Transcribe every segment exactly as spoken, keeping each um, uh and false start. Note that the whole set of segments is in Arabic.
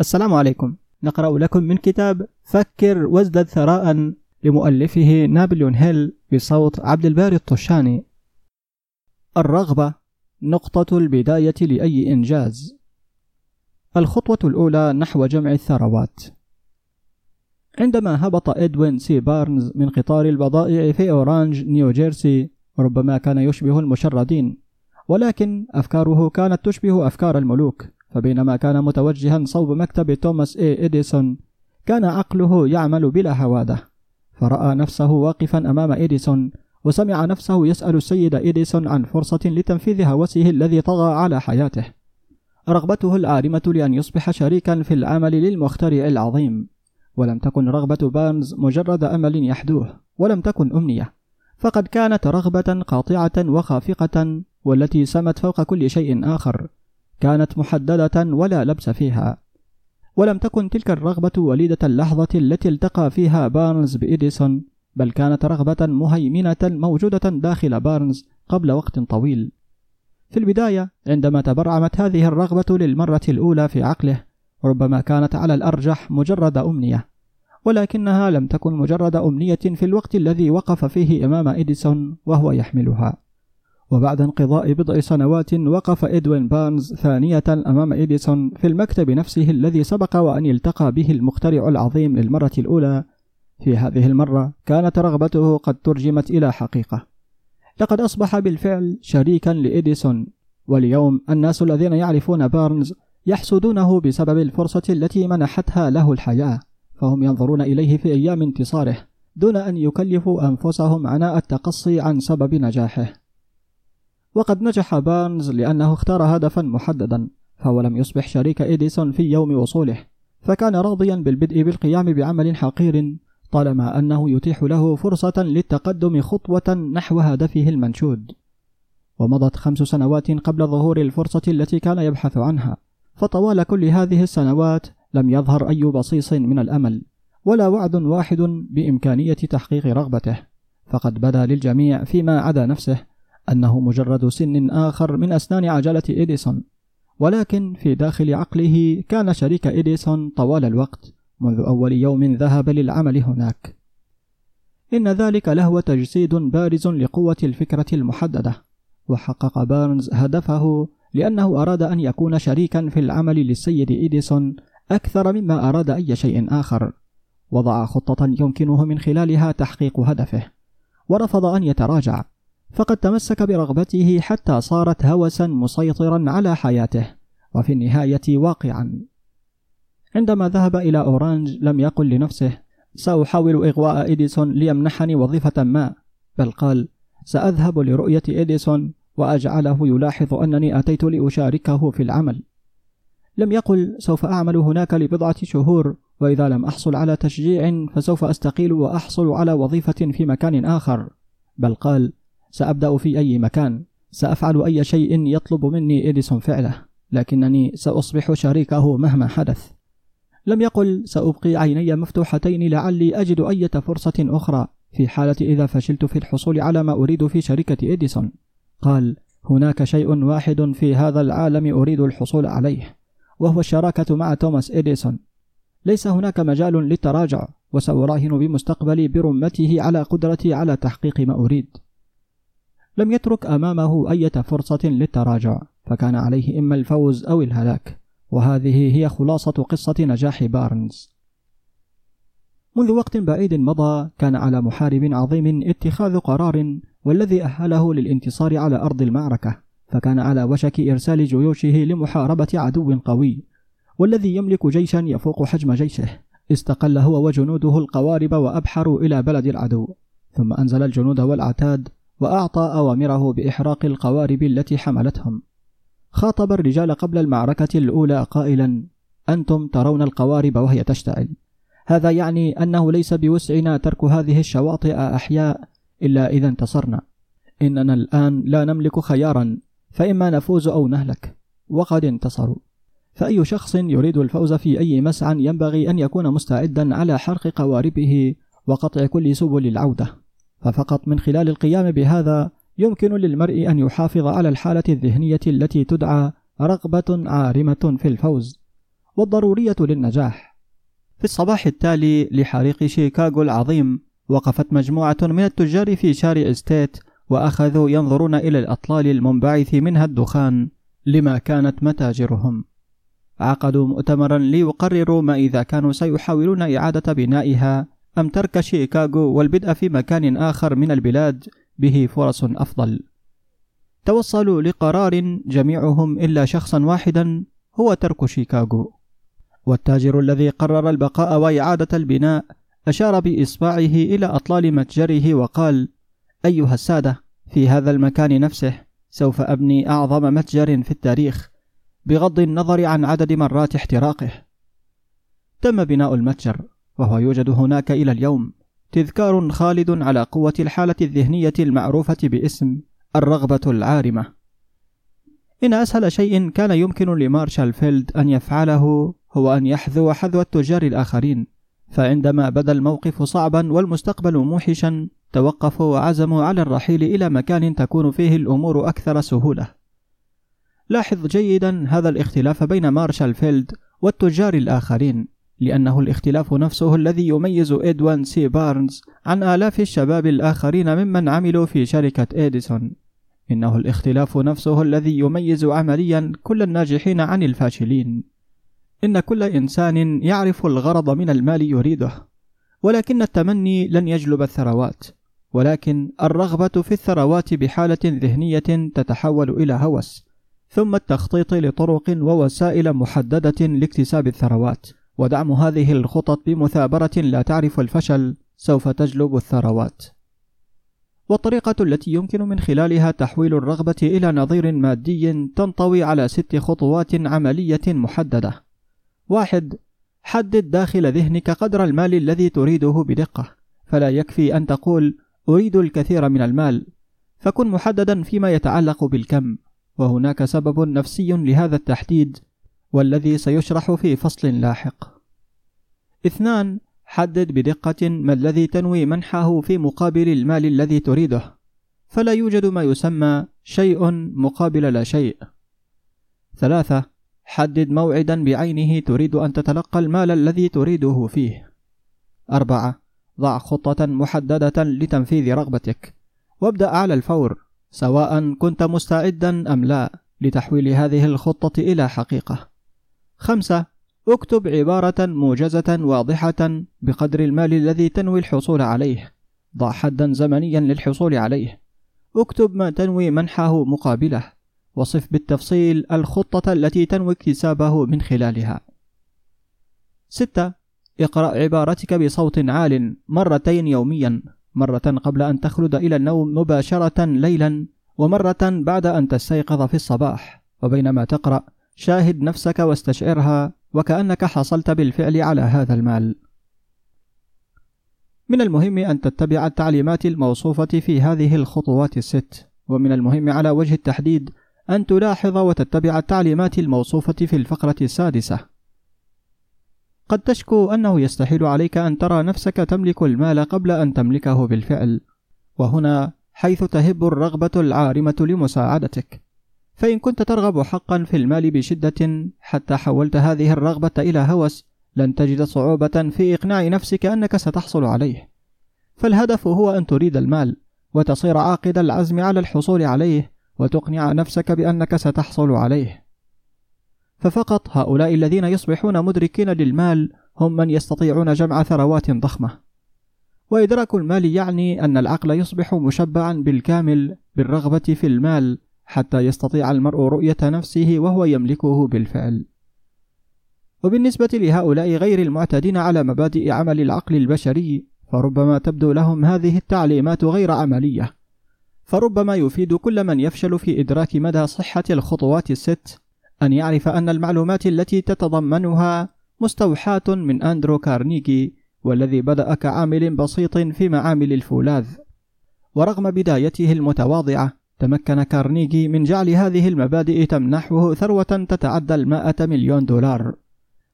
السلام عليكم. نقرأ لكم من كتاب فكر وازدد ثراء لمؤلفه نابليون هيل بصوت عبد الباري الطشاني. الرغبة نقطة البداية لأي إنجاز. الخطوة الأولى نحو جمع الثروات. عندما هبط إدوين سي بارنز من قطار البضائع في أورانج نيو جيرسي ربما كان يشبه المشردين، ولكن أفكاره كانت تشبه أفكار الملوك. فبينما كان متوجها صوب مكتب توماس اي اديسون كان عقله يعمل بلا هوادة، فرأى نفسه واقفا أمام اديسون وسمع نفسه يسأل السيد اديسون عن فرصة لتنفيذ هوسه الذي طغى على حياته، رغبته العارمة لأن يصبح شريكا في العمل للمخترع العظيم. ولم تكن رغبة بارنز مجرد أمل يحدوه، ولم تكن أمنية، فقد كانت رغبة قاطعة وخافقة والتي سمت فوق كل شيء آخر، كانت محددة ولا لبس فيها. ولم تكن تلك الرغبة وليدة اللحظة التي التقى فيها بارنز بإديسون، بل كانت رغبة مهيمنة موجودة داخل بارنز قبل وقت طويل. في البداية عندما تبرعمت هذه الرغبة للمرة الأولى في عقله ربما كانت على الأرجح مجرد أمنية، ولكنها لم تكن مجرد أمنية في الوقت الذي وقف فيه أمام إديسون وهو يحملها. وبعد انقضاء بضع سنوات وقف إدوين بارنز ثانية أمام إديسون في المكتب نفسه الذي سبق وأن التقى به المخترع العظيم للمرة الأولى. في هذه المرة كانت رغبته قد ترجمت إلى حقيقة، لقد أصبح بالفعل شريكا لإديسون. واليوم الناس الذين يعرفون بارنز يحسدونه بسبب الفرصة التي منحتها له الحياة، فهم ينظرون إليه في أيام انتصاره دون أن يكلفوا أنفسهم عناء التقصي عن سبب نجاحه. وقد نجح بارنز لأنه اختار هدفا محددا، فهو لم يصبح شريك إديسون في يوم وصوله، فكان راضيا بالبدء بالقيام بعمل حقير طالما أنه يتيح له فرصة للتقدم خطوة نحو هدفه المنشود. ومضت خمس سنوات قبل ظهور الفرصة التي كان يبحث عنها، فطوال كل هذه السنوات لم يظهر أي بصيص من الأمل ولا وعد واحد بإمكانية تحقيق رغبته، فقد بدا للجميع فيما عدا نفسه أنه مجرد سن آخر من أسنان عجلة إديسون. ولكن في داخل عقله كان شريك إديسون طوال الوقت منذ أول يوم ذهب للعمل هناك. إن ذلك لهو تجسيد بارز لقوة الفكرة المحددة، وحقق بارنز هدفه لأنه أراد أن يكون شريكا في العمل للسيد إديسون أكثر مما أراد أي شيء آخر. وضع خطة يمكنه من خلالها تحقيق هدفه، ورفض أن يتراجع، فقد تمسك برغبته حتى صارت هوسا مسيطرا على حياته وفي النهاية واقعا. عندما ذهب إلى أورانج لم يقل لنفسه سأحاول إغواء إديسون ليمنحني وظيفة ما، بل قال سأذهب لرؤية إديسون وأجعله يلاحظ أنني أتيت لأشاركه في العمل. لم يقل سوف أعمل هناك لبضعة شهور وإذا لم أحصل على تشجيع فسوف أستقيل وأحصل على وظيفة في مكان آخر، بل قال سأبدأ في أي مكان، سأفعل أي شيء يطلب مني إديسون فعله، لكنني سأصبح شريكه مهما حدث. لم يقل سأبقي عيني مفتوحتين لعلي أجد أي فرصة أخرى في حالة إذا فشلت في الحصول على ما أريد في شركة إديسون، قال هناك شيء واحد في هذا العالم أريد الحصول عليه وهو الشراكة مع توماس إديسون، ليس هناك مجال للتراجع، وسأراهن بمستقبلي برمته على قدرتي على تحقيق ما أريد. لم يترك أمامه أي فرصة للتراجع، فكان عليه إما الفوز أو الهلاك، وهذه هي خلاصة قصة نجاح بارنز. منذ وقت بعيد مضى كان على محارب عظيم اتخاذ قرار والذي أهله للانتصار على أرض المعركة، فكان على وشك إرسال جيوشه لمحاربة عدو قوي، والذي يملك جيشا يفوق حجم جيشه استقل هو وجنوده القوارب وأبحروا إلى بلد العدو، ثم أنزل الجنود والعتاد وأعطى أوامره بإحراق القوارب التي حملتهم. خاطب الرجال قبل المعركة الأولى قائلا أنتم ترون القوارب وهي تشتعل، هذا يعني أنه ليس بوسعنا ترك هذه الشواطئ أحياء إلا إذا انتصرنا، إننا الآن لا نملك خيارا، فإما نفوز أو نهلك، وقد انتصروا. فأي شخص يريد الفوز في أي مسعى ينبغي أن يكون مستعدا على حرق قواربه وقطع كل سبل العودة، ففقط من خلال القيام بهذا يمكن للمرء أن يحافظ على الحالة الذهنية التي تدعى رغبة عارمة في الفوز، والضرورية للنجاح. في الصباح التالي لحريق شيكاغو العظيم، وقفت مجموعة من التجار في شارع ستيت وأخذوا ينظرون إلى الأطلال المنبعث منها الدخان لما كانت متاجرهم. عقدوا مؤتمرا ليقرروا ما إذا كانوا سيحاولون إعادة بنائها أم ترك شيكاغو والبدء في مكان آخر من البلاد به فرص أفضل. توصلوا لقرار جميعهم إلا شخصا واحدا، هو ترك شيكاغو. والتاجر الذي قرر البقاء وإعادة البناء أشار بإصبعه إلى أطلال متجره وقال: أيها السادة، في هذا المكان نفسه سوف أبني أعظم متجر في التاريخ بغض النظر عن عدد مرات احتراقه. تم بناء المتجر، وهو يوجد هناك إلى اليوم، تذكار خالد على قوة الحالة الذهنية المعروفة باسم الرغبة العارمة. إن أسهل شيء كان يمكن لمارشال فيلد أن يفعله هو أن يحذو حذو التجار الآخرين، فعندما بدا الموقف صعبا والمستقبل موحشا توقفوا وعزموا على الرحيل إلى مكان تكون فيه الأمور أكثر سهولة. لاحظ جيدا هذا الاختلاف بين مارشال فيلد والتجار الآخرين، لأنه الاختلاف نفسه الذي يميز إدوين سي بارنز عن آلاف الشباب الآخرين ممن عملوا في شركة إديسون. إنه الاختلاف نفسه الذي يميز عمليا كل الناجحين عن الفاشلين. إن كل إنسان يعرف الغرض من المال يريده، ولكن التمني لن يجلب الثروات، ولكن الرغبة في الثروات بحالة ذهنية تتحول إلى هوس، ثم التخطيط لطرق ووسائل محددة لاكتساب الثروات، ودعم هذه الخطط بمثابرة لا تعرف الفشل سوف تجلب الثروات. والطريقة التي يمكن من خلالها تحويل الرغبة إلى نظير مادي تنطوي على ست خطوات عملية محددة. واحد. حدد داخل ذهنك قدر المال الذي تريده بدقة، فلا يكفي أن تقول أريد الكثير من المال، فكن محددا فيما يتعلق بالكم، وهناك سبب نفسي لهذا التحديد والذي سيشرح في فصل لاحق. اثنان. حدد بدقة ما الذي تنوي منحه في مقابل المال الذي تريده، فلا يوجد ما يسمى شيء مقابل لا شيء. ثلاثة. حدد موعدا بعينه تريد أن تتلقى المال الذي تريده فيه. أربعة. ضع خطة محددة لتنفيذ رغبتك، وابدأ على الفور سواء كنت مستعدا أم لا لتحويل هذه الخطة إلى حقيقة. خمسة. اكتب عبارة موجزة واضحة بقدر المال الذي تنوي الحصول عليه، ضع حدا زمنيا للحصول عليه، اكتب ما تنوي منحه مقابله، وصف بالتفصيل الخطة التي تنوي اكتسابه من خلالها. ستة. اقرأ عبارتك بصوت عال مرتين يوميا، مرة قبل أن تخلد إلى النوم مباشرة ليلا، ومرة بعد أن تستيقظ في الصباح، وبينما تقرأ شاهد نفسك واستشعرها وكأنك حصلت بالفعل على هذا المال. من المهم أن تتبع التعليمات الموصوفة في هذه الخطوات الست، ومن المهم على وجه التحديد أن تلاحظ وتتبع التعليمات الموصوفة في الفقرة السادسة. قد تشكو أنه يستحيل عليك أن ترى نفسك تملك المال قبل أن تملكه بالفعل، وهنا حيث تهب الرغبة العارمة لمساعدتك، فإن كنت ترغب حقا في المال بشدة حتى حولت هذه الرغبة إلى هوس، لن تجد صعوبة في إقناع نفسك أنك ستحصل عليه، فالهدف هو أن تريد المال وتصير عاقد العزم على الحصول عليه وتقنع نفسك بأنك ستحصل عليه. ففقط هؤلاء الذين يصبحون مدركين للمال هم من يستطيعون جمع ثروات ضخمة. وإدراك المال يعني أن العقل يصبح مشبعا بالكامل بالرغبة في المال حتى يستطيع المرء رؤية نفسه وهو يملكه بالفعل. وبالنسبة لهؤلاء غير المعتدين على مبادئ عمل العقل البشري، فربما تبدو لهم هذه التعليمات غير عملية، فربما يفيد كل من يفشل في إدراك مدى صحة الخطوات الست أن يعرف أن المعلومات التي تتضمنها مستوحاة من أندرو كارنيجي، والذي بدأ كعامل بسيط في معامل الفولاذ. ورغم بدايته المتواضعة، تمكن كارنيجي من جعل هذه المبادئ تمنحه ثروة تتعدى المائة مليون دولار.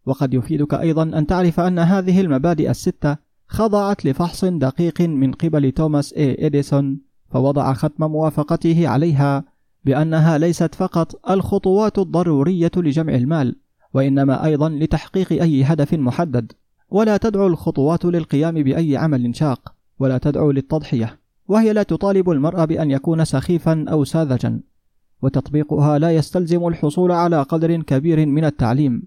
وقد يفيدك أيضا أن تعرف أن هذه المبادئ الستة خضعت لفحص دقيق من قبل توماس اي اديسون، فوضع ختم موافقته عليها بأنها ليست فقط الخطوات الضرورية لجمع المال، وإنما أيضا لتحقيق أي هدف محدد، ولا تدعو الخطوات للقيام بأي عمل شاق، ولا تدعو للتضحية، وهي لا تطالب المرء بأن يكون سخيفا أو ساذجا، وتطبيقها لا يستلزم الحصول على قدر كبير من التعليم،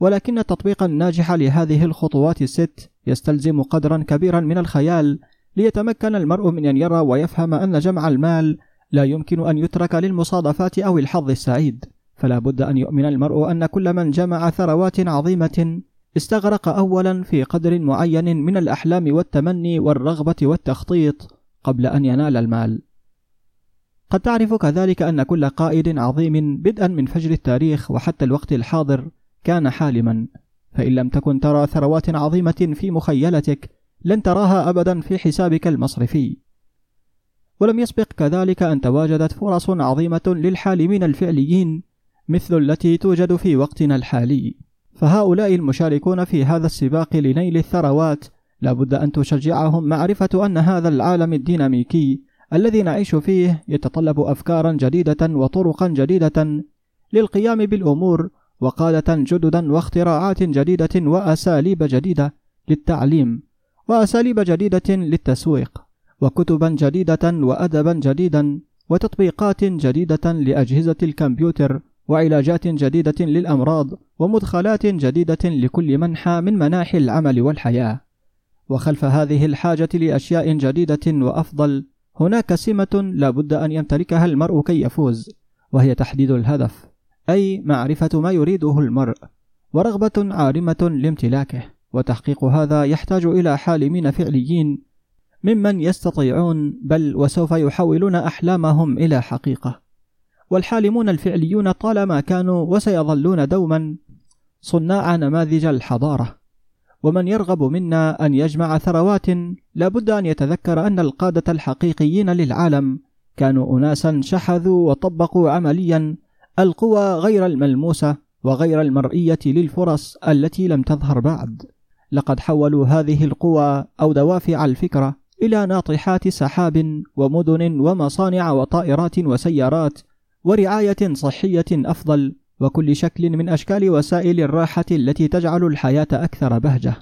ولكن التطبيق الناجح لهذه الخطوات الست يستلزم قدرا كبيرا من الخيال ليتمكن المرء من أن يرى ويفهم أن جمع المال لا يمكن أن يترك للمصادفات أو الحظ السعيد، فلا بد أن يؤمن المرء أن كل من جمع ثروات عظيمة استغرق أولا في قدر معين من الأحلام والتمني والرغبة والتخطيط قبل أن ينال المال. قد تعرف كذلك أن كل قائد عظيم بدءا من فجر التاريخ وحتى الوقت الحاضر كان حالما، فإن لم تكن ترى ثروات عظيمة في مخيلتك لن تراها أبدا في حسابك المصرفي. ولم يسبق كذلك أن تواجدت فرص عظيمة للحالمين الفعليين مثل التي توجد في وقتنا الحالي، فهؤلاء المشاركون في هذا السباق لنيل الثروات لابد أن تشجعهم معرفة أن هذا العالم الديناميكي الذي نعيش فيه يتطلب أفكارا جديدة وطرقا جديدة للقيام بالأمور، وقادة جددا واختراعات جديدة، وأساليب جديدة للتعليم، وأساليب جديدة للتسويق، وكتبا جديدة وأدبا جديدا، وتطبيقات جديدة لأجهزة الكمبيوتر، وعلاجات جديدة للأمراض، ومدخلات جديدة لكل منحى من مناحي العمل والحياة. وخلف هذه الحاجة لأشياء جديدة وأفضل هناك سمة لا بد أن يمتلكها المرء كي يفوز، وهي تحديد الهدف، أي معرفة ما يريده المرء، ورغبة عارمة لامتلاكه، وتحقيق هذا يحتاج إلى حالمين فعليين ممن يستطيعون بل وسوف يحولون أحلامهم إلى حقيقة. والحالمون الفعليون طالما كانوا وسيظلون دوما صناع نماذج الحضارة، ومن يرغب منا أن يجمع ثروات لابد أن يتذكر أن القادة الحقيقيين للعالم كانوا أناسا شحذوا وطبقوا عمليا القوى غير الملموسة وغير المرئية للفرص التي لم تظهر بعد. لقد حولوا هذه القوى أو دوافع الفكرة إلى ناطحات سحاب ومدن ومصانع وطائرات وسيارات ورعاية صحية أفضل وكل شكل من أشكال وسائل الراحة التي تجعل الحياة أكثر بهجة.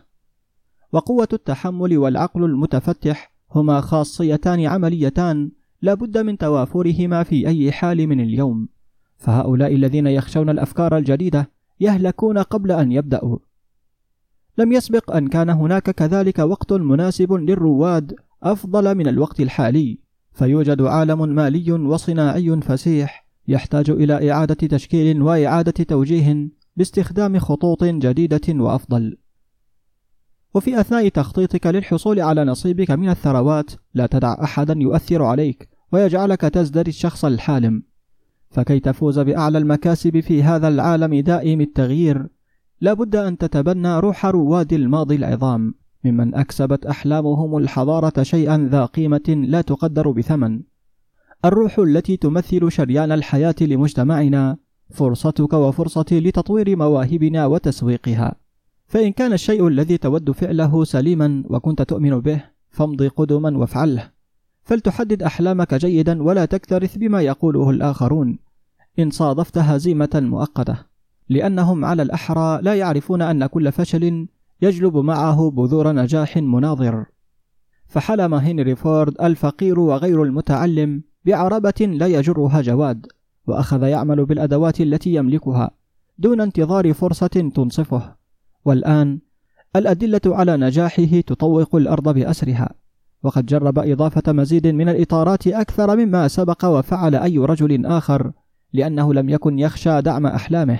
وقوة التحمل والعقل المتفتح هما خاصيتان عمليتان لا بد من توافرهما في أي حال من اليوم، فهؤلاء الذين يخشون الأفكار الجديدة يهلكون قبل أن يبدأوا. لم يسبق أن كان هناك كذلك وقت مناسب للرواد أفضل من الوقت الحالي، فيوجد عالم مالي وصناعي فسيح يحتاج إلى إعادة تشكيل وإعادة توجيه باستخدام خطوط جديدة وأفضل. وفي أثناء تخطيطك للحصول على نصيبك من الثروات لا تدع أحدا يؤثر عليك ويجعلك تزدري الشخص الحالم، فكي تفوز بأعلى المكاسب في هذا العالم دائم التغيير لا بد أن تتبنى روح رواد الماضي العظام ممن أكسبت أحلامهم الحضارة شيئا ذا قيمة لا تقدر بثمن، الروح التي تمثل شريان الحياة لمجتمعنا. فرصتك وفرصتي لتطوير مواهبنا وتسويقها، فإن كان الشيء الذي تود فعله سليما وكنت تؤمن به فامضي قدما وافعله، فلتحدد أحلامك جيدا ولا تكترث بما يقوله الآخرون إن صادفت هزيمة مؤقتة، لأنهم على الأحرى لا يعرفون أن كل فشل يجلب معه بذور نجاح مناظر. فحلم هنري فورد الفقير وغير المتعلم بعربة لا يجرها جواد، وأخذ يعمل بالأدوات التي يملكها دون انتظار فرصة تنصفه، والآن الأدلة على نجاحه تطوق الأرض بأسرها، وقد جرب إضافة مزيد من الإطارات أكثر مما سبق وفعل أي رجل آخر لأنه لم يكن يخشى دعم أحلامه.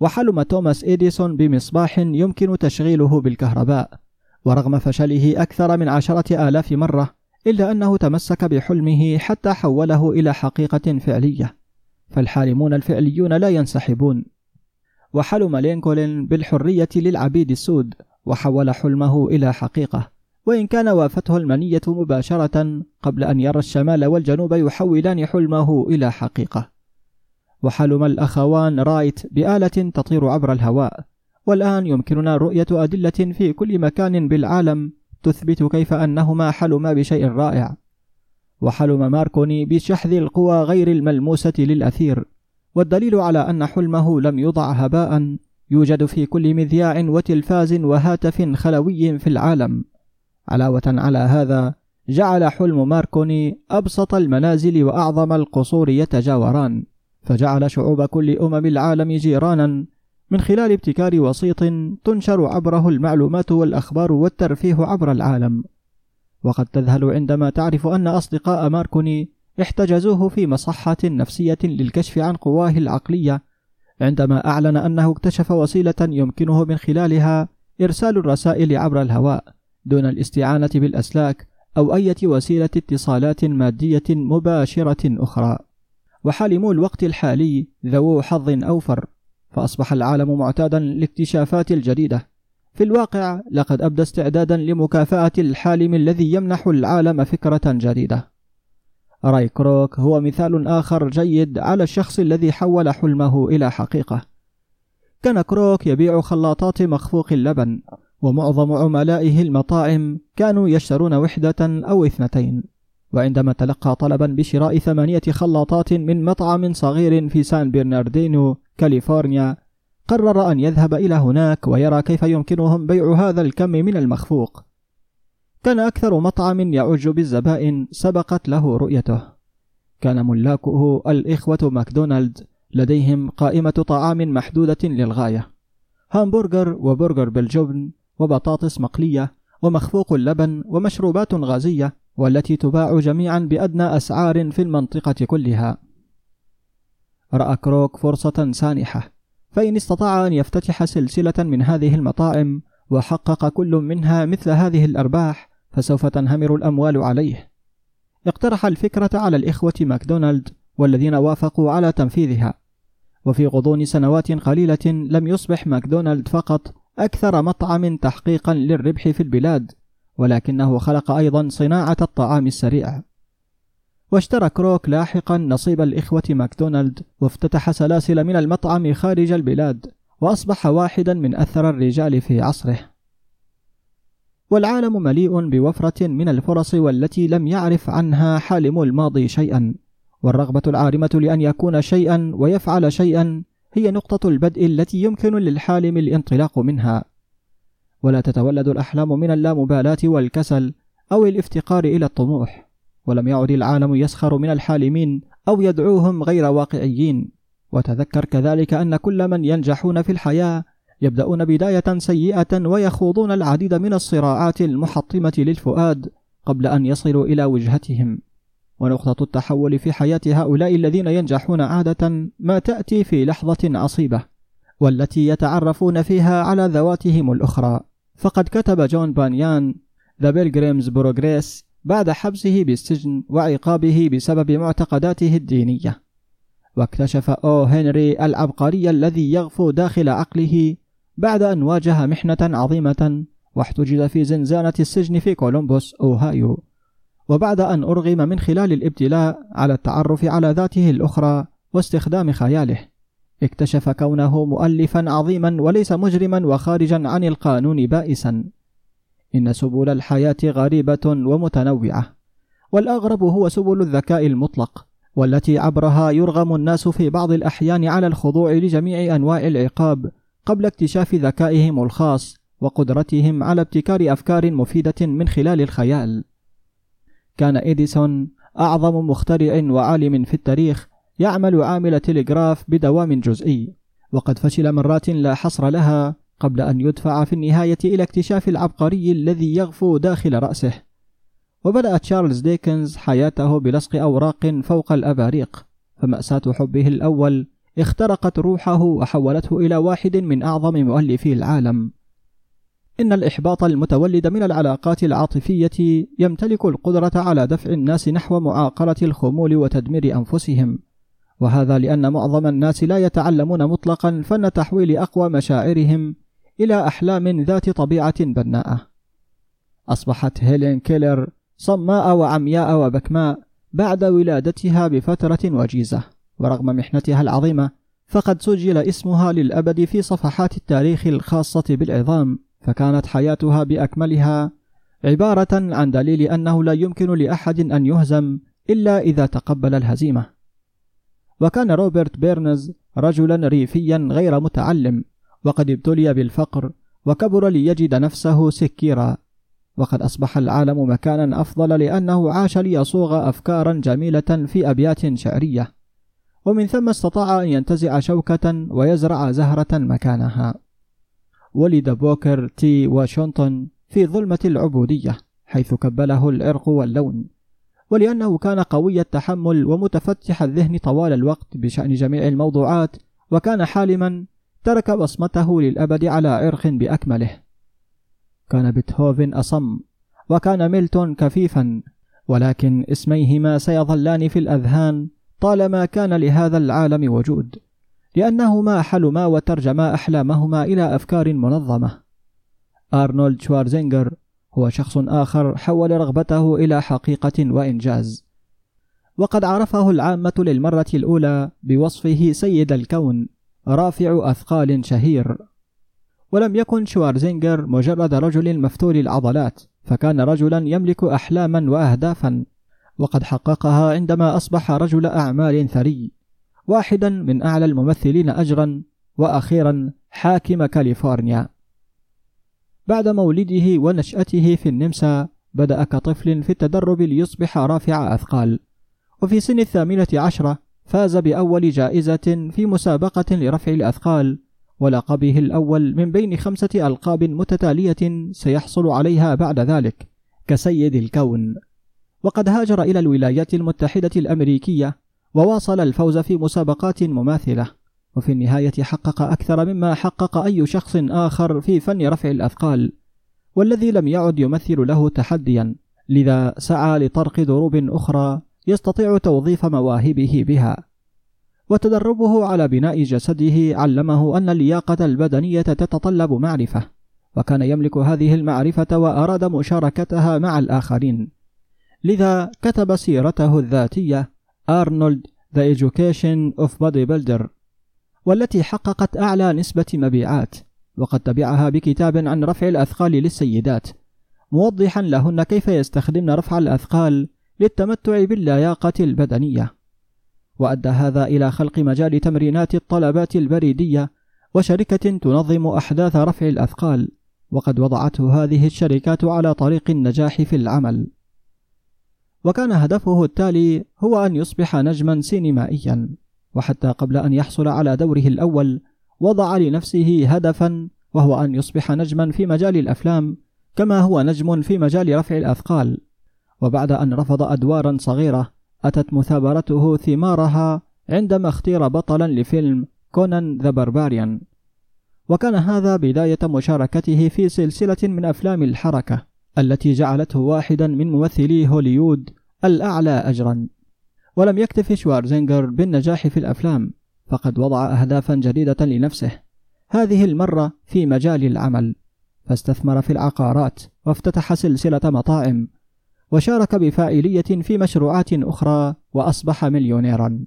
وحلم توماس إديسون بمصباح يمكن تشغيله بالكهرباء، ورغم فشله أكثر من عشرة آلاف مرة إلا أنه تمسك بحلمه حتى حوله إلى حقيقة فعلية، فالحالمون الفعليون لا ينسحبون. وحلم لينكولن بالحرية للعبيد السود، وحول حلمه إلى حقيقة، وإن كان وافته المنية مباشرة قبل أن يرى الشمال والجنوب يحولان حلمه إلى حقيقة. وحلم الأخوان رايت بآلة تطير عبر الهواء، والآن يمكننا رؤية أدلة في كل مكان بالعالم تثبت كيف أنهما حلما بشيء رائع. وحلم ماركوني بشحذ القوى غير الملموسة للأثير، والدليل على أن حلمه لم يضع هباء يوجد في كل مذياع وتلفاز وهاتف خلوي في العالم. علاوة على هذا، جعل حلم ماركوني أبسط المنازل وأعظم القصور يتجاوران، فجعل شعوب كل أمم العالم جيرانا من خلال ابتكار وسيط تنشر عبره المعلومات والأخبار والترفيه عبر العالم. وقد تذهل عندما تعرف أن أصدقاء ماركوني احتجزوه في مصحة نفسية للكشف عن قواه العقلية، عندما أعلن أنه اكتشف وسيلة يمكنه من خلالها إرسال الرسائل عبر الهواء دون الاستعانة بالأسلاك أو أي وسيلة اتصالات مادية مباشرة أخرى. وحالمو الوقت الحالي ذو حظ أوفر، فأصبح العالم معتادا لاكتشافات الجديدة. في الواقع لقد أبدى استعدادا لمكافأة الحالم الذي يمنح العالم فكرة جديدة. راي كروك هو مثال آخر جيد على الشخص الذي حول حلمه إلى حقيقة. كان كروك يبيع خلاطات مخفوق اللبن، ومعظم عملائه المطاعم كانوا يشترون وحدة أو اثنتين، وعندما تلقى طلبا بشراء ثمانية خلاطات من مطعم صغير في سان برناردينو كاليفورنيا، قرر أن يذهب إلى هناك ويرى كيف يمكنهم بيع هذا الكم من المخفوق. كان أكثر مطعم يعج بالزبائن سبقت له رؤيته. كان ملاكه الإخوة ماكدونالد، لديهم قائمة طعام محدودة للغاية: هامبرجر وبرجر بالجبن وبطاطس مقلية ومخفوق اللبن ومشروبات غازية، والتي تباع جميعا بأدنى أسعار في المنطقة كلها. رأى كروك فرصة سانحة، فإن استطاع أن يفتتح سلسلة من هذه المطاعم وحقق كل منها مثل هذه الأرباح، فسوف تنهمر الأموال عليه. اقترح الفكرة على الإخوة ماكدونالد، والذين وافقوا على تنفيذها. وفي غضون سنوات قليلة لم يصبح ماكدونالد فقط أكثر مطعم تحقيقا للربح في البلاد، ولكنه خلق أيضا صناعة الطعام السريع. واشترى كروك لاحقا نصيب الإخوة ماكدونالد، وافتتح سلاسل من المطعم خارج البلاد، وأصبح واحدا من أثر الرجال في عصره. والعالم مليء بوفرة من الفرص والتي لم يعرف عنها حالم الماضي شيئا، والرغبة العارمة لأن يكون شيئا ويفعل شيئا هي نقطة البدء التي يمكن للحالم الانطلاق منها. ولا تتولد الأحلام من اللامبالاة والكسل أو الافتقار إلى الطموح. ولم يعد العالم يسخر من الحالمين أو يدعوهم غير واقعيين. وتذكر كذلك أن كل من ينجحون في الحياة يبدأون بداية سيئة ويخوضون العديد من الصراعات المحطمة للفؤاد قبل أن يصلوا إلى وجهتهم. ونقطة التحول في حياة هؤلاء الذين ينجحون عادة ما تأتي في لحظة عصيبة، والتي يتعرفون فيها على ذواتهم الأخرى. فقد كتب جون بانيان The Pilgrim's Progress بعد حبسه بالسجن وعقابه بسبب معتقداته الدينية. واكتشف أو هنري العبقري الذي يغفو داخل عقله بعد أن واجه محنة عظيمة واحتجز في زنزانة السجن في كولومبوس أوهايو، وبعد أن أرغم من خلال الابتلاء على التعرف على ذاته الأخرى واستخدام خياله، اكتشف كونه مؤلفا عظيما وليس مجرما وخارجا عن القانون بائسا. إن سبل الحياة غريبة ومتنوعة، والأغرب هو سبل الذكاء المطلق، والتي عبرها يرغم الناس في بعض الأحيان على الخضوع لجميع أنواع العقاب قبل اكتشاف ذكائهم الخاص وقدرتهم على ابتكار أفكار مفيدة من خلال الخيال. كان إديسون أعظم مخترع وعالم في التاريخ، يعمل عامل تلغراف بدوام جزئي، وقد فشل مرات لا حصر لها قبل أن يدفع في النهاية إلى اكتشاف العبقري الذي يغفو داخل رأسه. وبدأ تشارلز ديكنز حياته بلصق أوراق فوق الأباريق، فمأساة حبه الأول اخترقت روحه وحولته إلى واحد من أعظم مؤلفي العالم. إن الإحباط المتولد من العلاقات العاطفية يمتلك القدرة على دفع الناس نحو معاقرة الخمول وتدمير أنفسهم، وهذا لأن معظم الناس لا يتعلمون مطلقا فن تحويل أقوى مشاعرهم إلى أحلام ذات طبيعة بناءة. أصبحت هيلين كيلر صماء وعمياء وبكماء بعد ولادتها بفترة وجيزة، ورغم محنتها العظيمة فقد سجل اسمها للأبد في صفحات التاريخ الخاصة بالعظام. فكانت حياتها بأكملها عبارة عن دليل أنه لا يمكن لأحد أن يهزم إلا إذا تقبل الهزيمة. وكان روبرت بيرنز رجلا ريفيا غير متعلم، وقد ابتلي بالفقر وكبر ليجد نفسه سكيرا، وقد أصبح العالم مكانا أفضل لأنه عاش ليصوغ أفكارا جميلة في أبيات شعرية، ومن ثم استطاع أن ينتزع شوكة ويزرع زهرة مكانها. ولد بوكر تي واشنطن في ظلمة العبودية، حيث كبله العرق واللون، ولأنه كان قوي التحمل ومتفتح الذهن طوال الوقت بشأن جميع الموضوعات، وكان حالما، ترك بصمته للأبد على عرق بأكمله. كان بيتهوفن أصم، وكان ميلتون كفيفا، ولكن اسميهما سيظلان في الأذهان طالما كان لهذا العالم وجود، لأنهما حلما وترجما أحلامهما إلى أفكار منظمة. أرنولد شوارزنجر هو شخص آخر حول رغبته إلى حقيقة وإنجاز، وقد عرفه العامة للمرة الأولى بوصفه سيد الكون رافع أثقال شهير. ولم يكن شوارزنجر مجرد رجل مفتول العضلات، فكان رجلا يملك أحلاما وأهدافا، وقد حققها عندما أصبح رجل أعمال ثري، واحدا من أعلى الممثلين أجرا، وأخيرا حاكم كاليفورنيا. بعد مولده ونشأته في النمسا، بدأ كطفل في التدرب ليصبح رافع أثقال، وفي سن الثامنة عشرة فاز بأول جائزة في مسابقة لرفع الأثقال، ولقبه الأول من بين خمسة ألقاب متتالية سيحصل عليها بعد ذلك كسيد الكون. وقد هاجر إلى الولايات المتحدة الأمريكية وواصل الفوز في مسابقات مماثلة، وفي النهاية حقق أكثر مما حقق أي شخص آخر في فن رفع الأثقال، والذي لم يعد يمثل له تحديا، لذا سعى لطرق دروب أخرى يستطيع توظيف مواهبه بها. وتدربه على بناء جسده علمه أن اللياقة البدنية تتطلب معرفة، وكان يملك هذه المعرفة وأراد مشاركتها مع الآخرين، لذا كتب سيرته الذاتية أرنولد The Education of Bodybuilder، والتي حققت أعلى نسبة مبيعات، وقد تبعها بكتاب عن رفع الأثقال للسيدات، موضحا لهن كيف يستخدمن رفع الأثقال للتمتع باللياقة البدنية. وأدى هذا إلى خلق مجال تمرينات الطلبات البريدية، وشركة تنظم أحداث رفع الأثقال، وقد وضعته هذه الشركات على طريق النجاح في العمل. وكان هدفه التالي هو أن يصبح نجما سينمائيا، وحتى قبل أن يحصل على دوره الأول وضع لنفسه هدفا، وهو أن يصبح نجما في مجال الأفلام كما هو نجم في مجال رفع الأثقال. وبعد أن رفض أدوارا صغيرة أتت مثابرته ثمارها عندما اختير بطلا لفيلم كونان ذا بارباريان، وكان هذا بداية مشاركته في سلسلة من أفلام الحركة التي جعلته واحدا من ممثلي هوليوود الأعلى أجرا. ولم يكتف شوارزنجر بالنجاح في الأفلام، فقد وضع أهدافا جديدة لنفسه، هذه المرة في مجال العمل، فاستثمر في العقارات وافتتح سلسلة مطاعم، وشارك بفاعلية في مشروعات أخرى، وأصبح مليونيرا.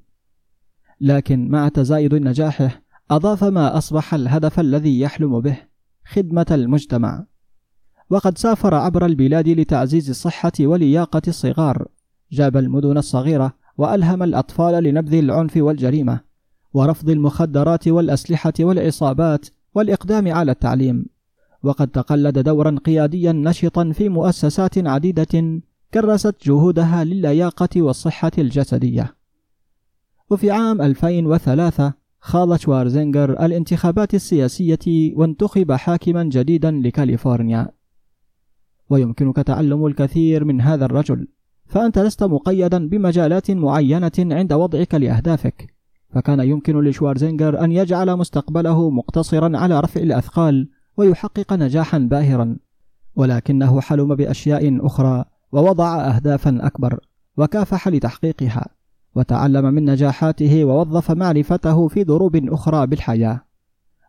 لكن مع تزايد نجاحه أضاف ما أصبح الهدف الذي يحلم به، خدمة المجتمع. وقد سافر عبر البلاد لتعزيز الصحة ولياقة الصغار، جاب المدن الصغيرة وألهم الأطفال لنبذ العنف والجريمة ورفض المخدرات والأسلحة والعصابات والإقدام على التعليم، وقد تقلد دورا قياديا نشطا في مؤسسات عديدة كرست جهودها لللياقة والصحة الجسدية. وفي عام ألفين وثلاثة خاض شوارزنجر الانتخابات السياسية وانتخب حاكما جديدا لكاليفورنيا. ويمكنك تعلم الكثير من هذا الرجل، فأنت لست مقيدا بمجالات معينة عند وضعك لأهدافك، فكان يمكن لشوارزنجر أن يجعل مستقبله مقتصرا على رفع الأثقال ويحقق نجاحا باهرا، ولكنه حلم بأشياء أخرى ووضع أهدافا أكبر وكافح لتحقيقها، وتعلم من نجاحاته ووظف معرفته في دروب أخرى بالحياة.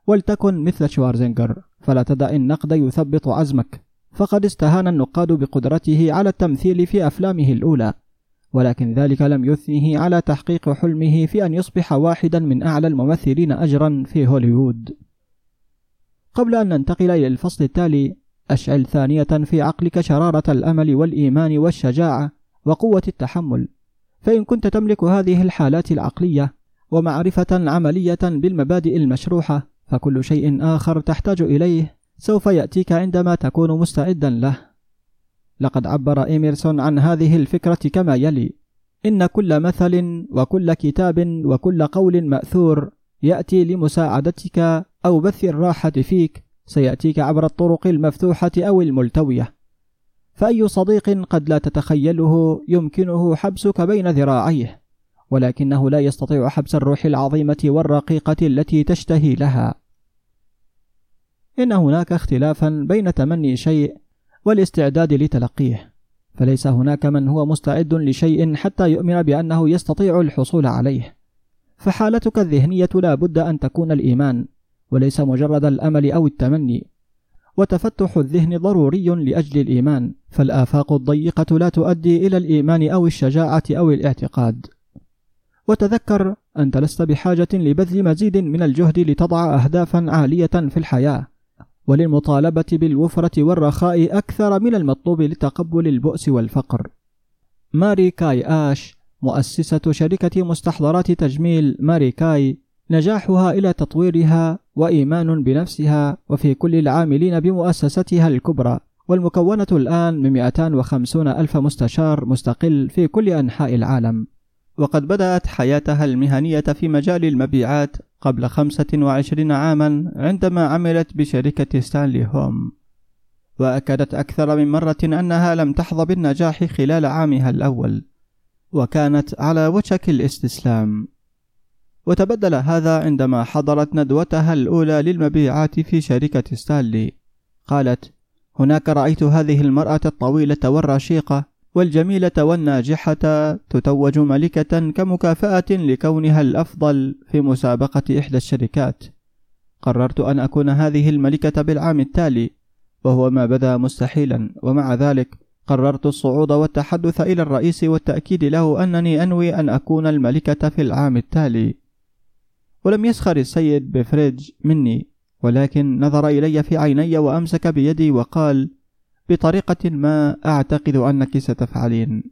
ولتكن مثل شوارزنجر، فلا تدع النقد يثبط عزمك، فقد استهان النقاد بقدرته على التمثيل في أفلامه الأولى، ولكن ذلك لم يثنه على تحقيق حلمه في أن يصبح واحدا من أعلى الممثلين أجرا في هوليوود. قبل أن ننتقل إلى الفصل التالي، أشعل ثانية في عقلك شرارة الأمل والإيمان والشجاعة وقوة التحمل، فإن كنت تملك هذه الحالات العقلية ومعرفة عملية بالمبادئ المشروحة، فكل شيء آخر تحتاج إليه سوف يأتيك عندما تكون مستعدا له. لقد عبر إيميرسون عن هذه الفكرة كما يلي: إن كل مثل وكل كتاب وكل قول مأثور يأتي لمساعدتك أو بث الراحة فيك، سيأتيك عبر الطرق المفتوحة أو الملتوية، فأي صديق قد لا تتخيله يمكنه حبسك بين ذراعيه، ولكنه لا يستطيع حبس الروح العظيمة والرقيقة التي تشتهي لها. إن هناك اختلافا بين تمني شيء والاستعداد لتلقيه، فليس هناك من هو مستعد لشيء حتى يؤمن بأنه يستطيع الحصول عليه، فحالتك الذهنية لا بد أن تكون الإيمان وليس مجرد الأمل أو التمني. وتفتح الذهن ضروري لأجل الإيمان، فالآفاق الضيقة لا تؤدي إلى الإيمان أو الشجاعة أو الاعتقاد. وتذكر أنت لست بحاجة لبذل مزيد من الجهد لتضع أهدافا عالية في الحياة، وللمطالبة بالوفرة والرخاء أكثر من المطلوب لتقبل البؤس والفقر. ماري كاي آش، مؤسسة شركة مستحضرات تجميل ماري كاي، نجاحها إلى تطويرها وإيمان بنفسها وفي كل العاملين بمؤسستها الكبرى، والمكونة الآن من مئتان وخمسون ألف مستشار مستقل في كل أنحاء العالم. وقد بدأت حياتها المهنية في مجال المبيعات قبل خمسة وعشرين عاما عندما عملت بشركة ستانلي هوم، وأكدت أكثر من مرة أنها لم تحظى بالنجاح خلال عامها الأول وكانت على وشك الاستسلام. وتبدل هذا عندما حضرت ندوتها الأولى للمبيعات في شركة ستانلي. قالت: هناك رأيت هذه المرأة الطويلة والرشيقة والجميلة والناجحة تتوج ملكة كمكافأة لكونها الأفضل في مسابقة إحدى الشركات. قررت أن أكون هذه الملكة بالعام التالي، وهو ما بدا مستحيلا، ومع ذلك قررت الصعود والتحدث إلى الرئيس والتأكيد له أنني أنوي أن أكون الملكة في العام التالي. ولم يسخر السيد بفريج مني، ولكن نظر إلي في عيني وأمسك بيدي وقال: بطريقة ما أعتقد أنك ستفعلين.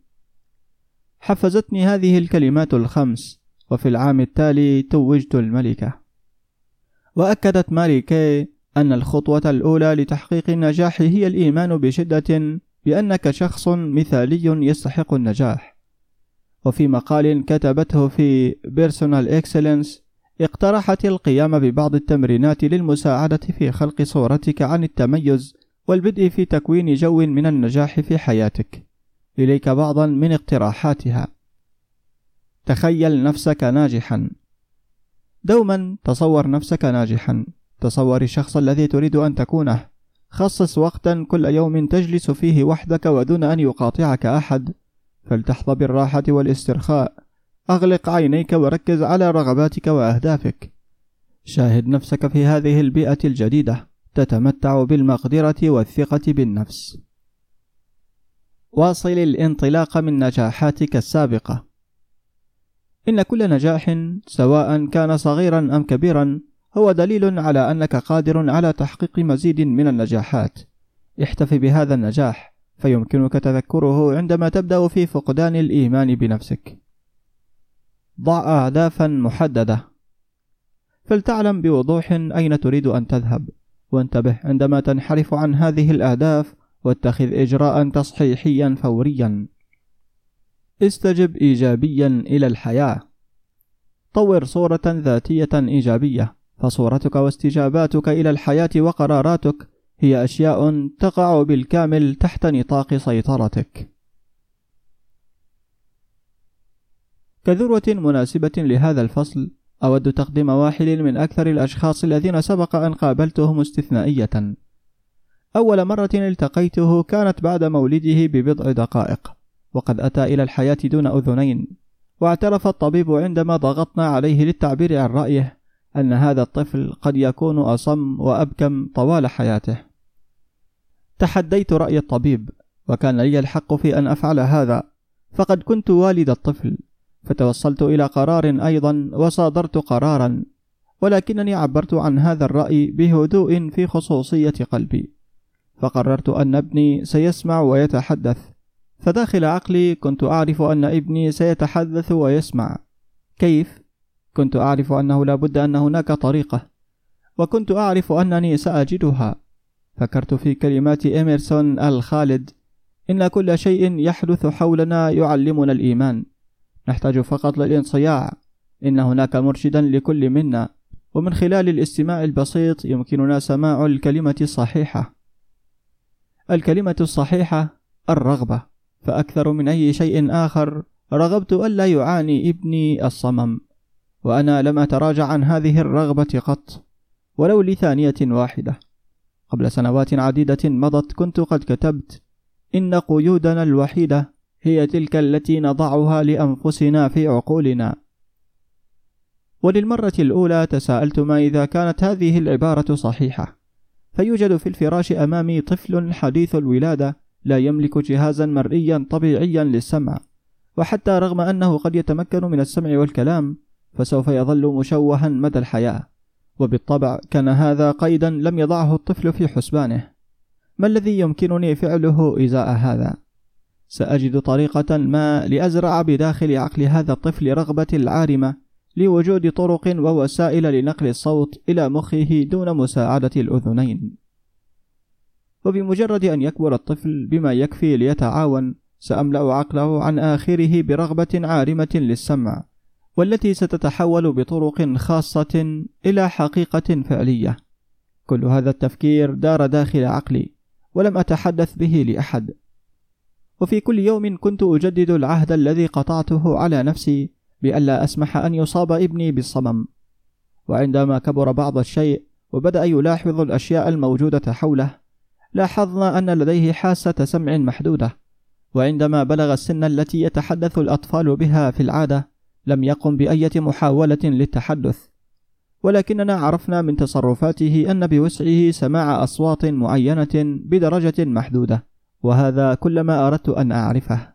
حفزتني هذه الكلمات الخمس، وفي العام التالي توجت الملكة. وأكدت ماري كاي أن الخطوة الأولى لتحقيق النجاح هي الإيمان بشدة بأنك شخص مثالي يستحق النجاح. وفي مقال كتبته في بيرسونال إكسلنس اقترحت القيام ببعض التمرينات للمساعدة في خلق صورتك عن التميز والبدء في تكوين جو من النجاح في حياتك. إليك بعضا من اقتراحاتها: تخيل نفسك ناجحا. دوما تصور نفسك ناجحا، تصور الشخص الذي تريد أن تكونه، خصص وقتا كل يوم تجلس فيه وحدك ودون أن يقاطعك أحد، فلتحظى بالراحة والاسترخاء، أغلق عينيك وركز على رغباتك وأهدافك. شاهد نفسك في هذه البيئة الجديدة تتمتع بالمقدرة والثقة بالنفس. واصل الانطلاق من نجاحاتك السابقة. إن كل نجاح، سواء كان صغيرا أم كبيرا، هو دليل على أنك قادر على تحقيق مزيد من النجاحات. احتف بهذا النجاح، فيمكنك تذكره عندما تبدأ في فقدان الإيمان بنفسك. ضع أهدافا محددة، فلتعلم بوضوح أين تريد أن تذهب، وانتبه عندما تنحرف عن هذه الأهداف، واتخذ إجراء تصحيحيا فوريا. استجب إيجابيا إلى الحياة. طور صورة ذاتية إيجابية، فصورتك واستجاباتك إلى الحياة وقراراتك هي أشياء تقع بالكامل تحت نطاق سيطرتك. كذروة مناسبة لهذا الفصل، أود تقديم واحد من أكثر الأشخاص الذين سبق أن قابلتهم استثنائية. أول مرة التقيته كانت بعد مولده ببضع دقائق، وقد أتى إلى الحياة دون أذنين، واعترف الطبيب عندما ضغطنا عليه للتعبير عن رأيه أن هذا الطفل قد يكون أصم وأبكم طوال حياته. تحديت رأي الطبيب، وكان لي الحق في أن أفعل هذا، فقد كنت والد الطفل، فتوصلت إلى قرار أيضا وصادرت قرارا، ولكنني عبرت عن هذا الرأي بهدوء في خصوصية قلبي، فقررت أن ابني سيسمع ويتحدث، فداخل عقلي كنت أعرف أن ابني سيتحدث ويسمع. كيف؟ كنت أعرف أنه لا بد أن هناك طريقة، وكنت أعرف أنني سأجدها. فكرت في كلمات إميرسون الخالد: إن كل شيء يحدث حولنا يعلمنا الإيمان، نحتاج فقط للانصياع. إن هناك مرشدا لكل منا، ومن خلال الاستماع البسيط يمكننا سماع الكلمة الصحيحة. الكلمة الصحيحة الرغبة، فأكثر من أي شيء آخر رغبت ألا يعاني ابني الصمم، وأنا لم أتراجع عن هذه الرغبة قط ولو لثانية واحدة. قبل سنوات عديدة مضت كنت قد كتبت: إن قيودنا الوحيدة هي تلك التي نضعها لأنفسنا في عقولنا. وللمرة الأولى تساءلت ما إذا كانت هذه العبارة صحيحة. فيوجد في الفراش أمامي طفل حديث الولادة لا يملك جهازا مرئيا طبيعيا للسمع، وحتى رغم أنه قد يتمكن من السمع والكلام فسوف يظل مشوها مدى الحياة. وبالطبع كان هذا قيدا لم يضعه الطفل في حسبانه. ما الذي يمكنني فعله إزاء هذا؟ سأجد طريقة ما لأزرع بداخل عقل هذا الطفل رغبة العارمة لوجود طرق ووسائل لنقل الصوت إلى مخه دون مساعدة الأذنين. وبمجرد أن يكبر الطفل بما يكفي ليتعاون، سأملأ عقله عن آخره برغبة عارمة للسمع، والتي ستتحول بطرق خاصة إلى حقيقة فعلية. كل هذا التفكير دار داخل عقلي، ولم أتحدث به لأحد. وفي كل يوم كنت أجدد العهد الذي قطعته على نفسي بألا أسمح أن يصاب ابني بالصمم. وعندما كبر بعض الشيء وبدأ يلاحظ الأشياء الموجودة حوله، لاحظنا أن لديه حاسة سمع محدودة. وعندما بلغ السن التي يتحدث الأطفال بها في العادة، لم يقم بأية محاولة للتحدث، ولكننا عرفنا من تصرفاته أن بوسعه سماع أصوات معينة بدرجة محدودة. وهذا كل ما أردت أن أعرفه.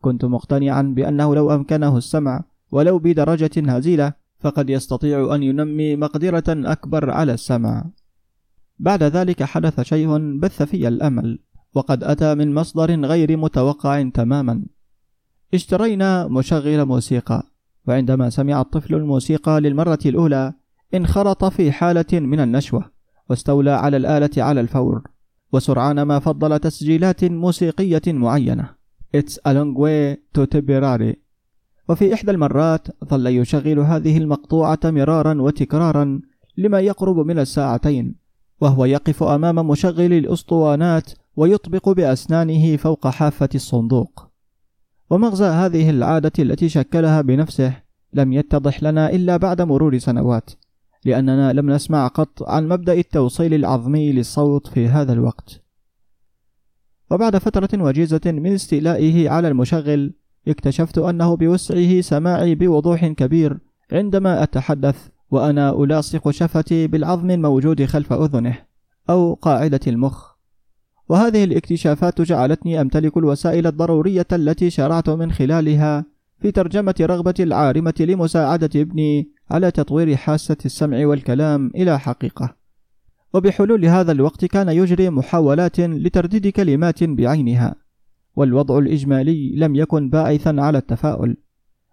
كنت مقتنعا بأنه لو أمكنه السمع ولو بدرجة هزيلة فقد يستطيع أن ينمي مقدرة أكبر على السمع. بعد ذلك حدث شيء بث في الأمل، وقد أتى من مصدر غير متوقع تماما. اشترينا مشغل موسيقى، وعندما سمع الطفل الموسيقى للمرة الأولى انخرط في حالة من النشوة، واستولى على الآلة على الفور، وسرعان ما فضل تسجيلات موسيقية معينة: It's a long way to Tipperary. وفي إحدى المرات ظل يشغل هذه المقطوعة مرارا وتكرارا لما يقرب من الساعتين، وهو يقف أمام مشغل الأسطوانات ويطبق بأسنانه فوق حافة الصندوق. ومغزى هذه العادة التي شكلها بنفسه لم يتضح لنا إلا بعد مرور سنوات، لأننا لم نسمع قط عن مبدأ التوصيل العظمي للصوت في هذا الوقت. وبعد فترة وجيزة من استيلائه على المشغل، اكتشفت أنه بوسعه سماعي بوضوح كبير عندما أتحدث وأنا ألاصق شفتي بالعظم الموجود خلف أذنه أو قاعدة المخ. وهذه الاكتشافات جعلتني أمتلك الوسائل الضرورية التي شرعت من خلالها في ترجمة رغبة العارمة لمساعدة ابني على تطوير حاسة السمع والكلام إلى حقيقة. وبحلول هذا الوقت كان يجري محاولات لترديد كلمات بعينها، والوضع الإجمالي لم يكن باعثا على التفاؤل،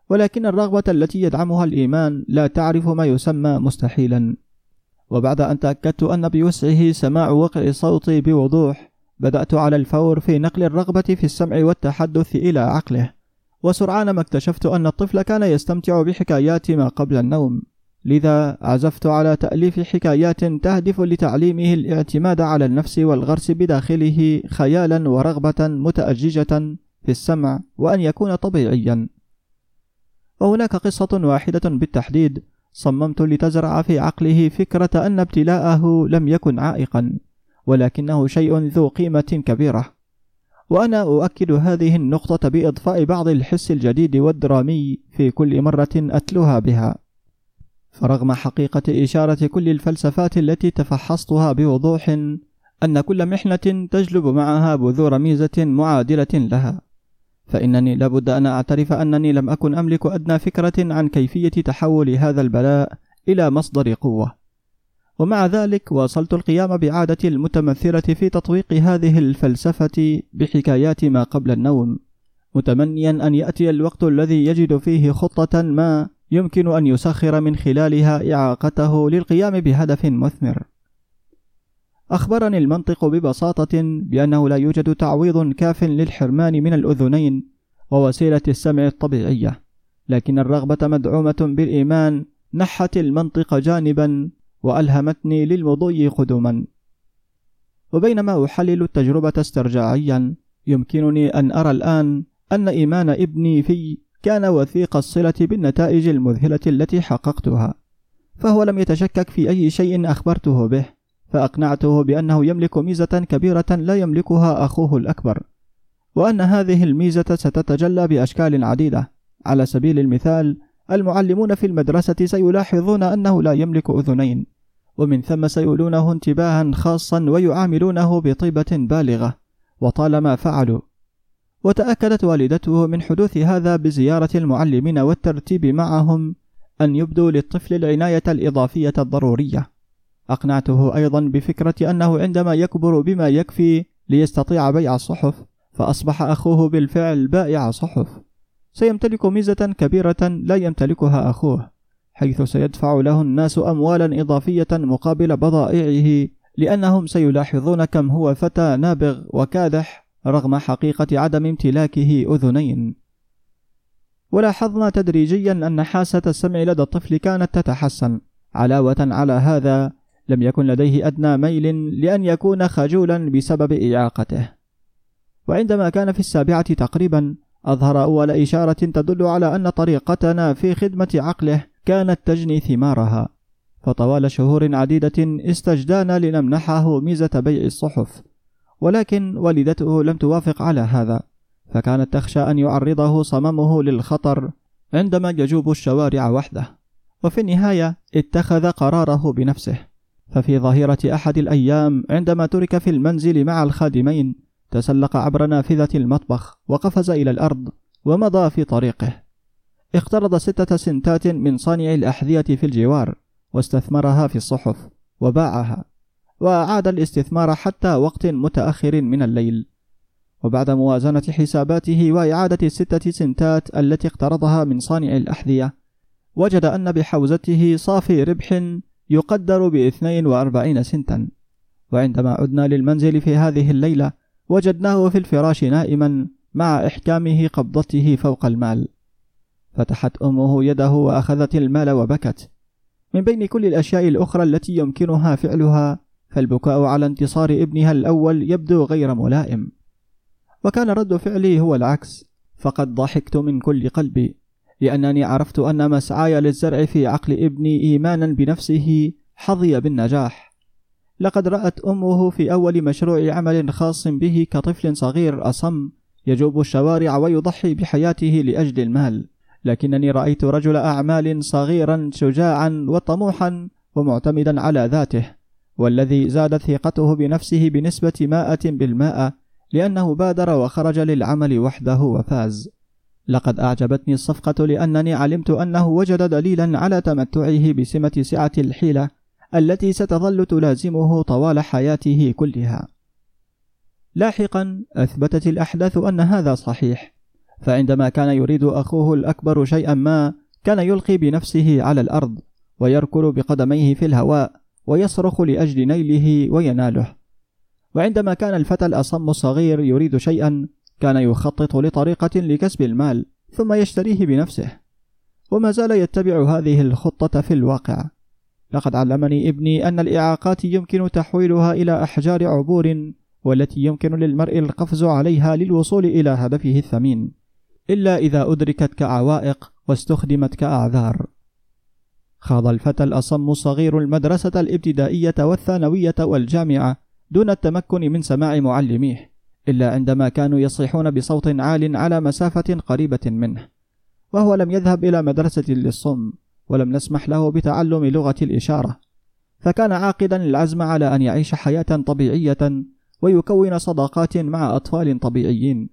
ولكن الرغبة التي يدعمها الإيمان لا تعرف ما يسمى مستحيلا. وبعد أن تأكدت أن بوسعه سماع وقع صوتي بوضوح، بدأت على الفور في نقل الرغبة في السمع والتحدث إلى عقله. وسرعان ما اكتشفت أن الطفل كان يستمتع بحكايات ما قبل النوم، لذا عزفت على تأليف حكايات تهدف لتعليمه الاعتماد على النفس والغرس بداخله خيالا ورغبة متأججة في السمع وأن يكون طبيعيا. وهناك قصة واحدة بالتحديد صممت لتزرع في عقله فكرة أن ابتلاءه لم يكن عائقا، ولكنه شيء ذو قيمة كبيرة. وأنا أؤكد هذه النقطة بإضفاء بعض الحس الجديد والدرامي في كل مرة أتلوها بها. فرغم حقيقة إشارة كل الفلسفات التي تفحصتها بوضوح أن كل محنة تجلب معها بذور ميزة معادلة لها، فإنني لابد أن أعترف أنني لم أكن أملك أدنى فكرة عن كيفية تحول هذا البلاء إلى مصدر قوة. ومع ذلك واصلت القيام بعادتي المتمثلة في تطويق هذه الفلسفة بحكايات ما قبل النوم، متمنيا أن يأتي الوقت الذي يجد فيه خطة ما يمكن أن يسخر من خلالها إعاقته للقيام بهدف مثمر. أخبرني المنطق ببساطة بأنه لا يوجد تعويض كاف للحرمان من الأذنين ووسيلة السمع الطبيعية، لكن الرغبة مدعومة بالإيمان نحت المنطق جانبا وألهمتني للمضي قدما. وبينما أحلل التجربة استرجاعيا، يمكنني أن أرى الآن أن إيمان ابني في كان وثيق الصلة بالنتائج المذهلة التي حققتها، فهو لم يتشكك في أي شيء أخبرته به، فأقنعته بأنه يملك ميزة كبيرة لا يملكها أخوه الأكبر، وأن هذه الميزة ستتجلى بأشكال عديدة. على سبيل المثال، المعلمون في المدرسة سيلاحظون أنه لا يملك أذنين، ومن ثم سيولونه انتباها خاصا ويعاملونه بطيبة بالغة، وطالما فعلوا. وتأكدت والدته من حدوث هذا بزيارة المعلمين والترتيب معهم أن يبدوا للطفل العناية الإضافية الضرورية. أقنعته أيضا بفكرة أنه عندما يكبر بما يكفي ليستطيع بيع الصحف، فأصبح أخوه بالفعل بائع صحف، سيمتلك ميزة كبيرة لا يمتلكها أخوه، حيث سيدفع له الناس أموالا إضافية مقابل بضائعه، لأنهم سيلاحظون كم هو فتى نابغ وكادح رغم حقيقة عدم امتلاكه أذنين. ولاحظنا تدريجيا أن حاسة السمع لدى الطفل كانت تتحسن. علاوة على هذا، لم يكن لديه أدنى ميل لأن يكون خجولا بسبب إعاقته. وعندما كان في السابعة تقريبا، أظهر أول إشارة تدل على أن طريقتنا في خدمة عقله كانت تجني ثمارها، فطوال شهور عديدة استجدانا لنمنحه ميزة بيع الصحف، ولكن والدته لم توافق على هذا، فكانت تخشى أن يعرضه صممه للخطر عندما يجوب الشوارع وحده. وفي النهاية اتخذ قراره بنفسه، ففي ظهيرة أحد الأيام عندما ترك في المنزل مع الخادمين، تسلق عبر نافذة المطبخ وقفز إلى الأرض ومضى في طريقه. اقترض ستة سنتات من صانع الأحذية في الجوار، واستثمرها في الصحف وباعها، وأعاد الاستثمار حتى وقت متأخر من الليل. وبعد موازنة حساباته وإعادة الستة سنتات التي اقترضها من صانع الأحذية، وجد أن بحوزته صافي ربح يقدر باثنين وأربعين سنتا. وعندما عدنا للمنزل في هذه الليلة، وجدناه في الفراش نائما مع إحكام قبضته فوق المال. فتحت أمه يده وأخذت المال وبكت. من بين كل الأشياء الأخرى التي يمكنها فعلها، فالبكاء على انتصار ابنها الأول يبدو غير ملائم. وكان رد فعلي هو العكس، فقد ضحكت من كل قلبي، لأنني عرفت أن مسعاي للزرع في عقل ابني إيمانا بنفسه حظي بالنجاح. لقد رأت أمه في أول مشروع عمل خاص به كطفل صغير أصم يجوب الشوارع ويضحي بحياته لأجل المال، لكنني رأيت رجل أعمال صغيرا شجاعا وطموحا ومعتمدا على ذاته، والذي زادت ثقته بنفسه بنسبة مائة بالمائة لأنه بادر وخرج للعمل وحده وفاز. لقد أعجبتني الصفقة، لأنني علمت أنه وجد دليلا على تمتعه بسمة سعة الحيلة التي ستظل تلازمه طوال حياته كلها. لاحقا أثبتت الأحداث أن هذا صحيح، فعندما كان يريد أخوه الأكبر شيئا ما، كان يلقي بنفسه على الأرض ويركل بقدميه في الهواء ويصرخ لأجل نيله ويناله. وعندما كان الفتى الأصم الصغير يريد شيئا، كان يخطط لطريقة لكسب المال ثم يشتريه بنفسه، وما زال يتبع هذه الخطة في الواقع. لقد علمني ابني أن الإعاقات يمكن تحويلها إلى أحجار عبور، والتي يمكن للمرء القفز عليها للوصول إلى هدفه الثمين، إلا إذا أدركت كعوائق واستخدمت كأعذار. خاض الفتى الأصم الصغير المدرسة الابتدائية والثانوية والجامعة دون التمكن من سماع معلميه، إلا عندما كانوا يصيحون بصوت عال على مسافة قريبة منه، وهو لم يذهب إلى مدرسة للصم، ولم نسمح له بتعلم لغة الإشارة، فكان عاقدا العزم على أن يعيش حياة طبيعية ويكون صداقات مع أطفال طبيعيين.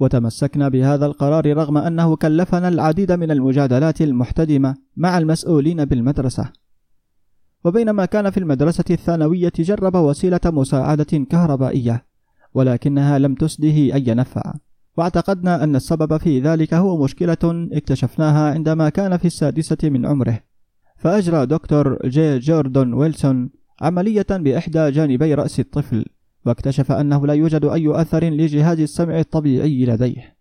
وتمسكنا بهذا القرار رغم أنه كلفنا العديد من المجادلات المحتدمة مع المسؤولين بالمدرسة. وبينما كان في المدرسة الثانوية، جرب وسيلة مساعدة كهربائية، ولكنها لم تسده أي نفع، واعتقدنا أن السبب في ذلك هو مشكلة اكتشفناها عندما كان في السادسة من عمره. فأجرى دكتور ج جوردون ويلسون عملية بإحدى جانبي رأس الطفل، واكتشف أنه لا يوجد أي أثر لجهاز السمع الطبيعي لديه.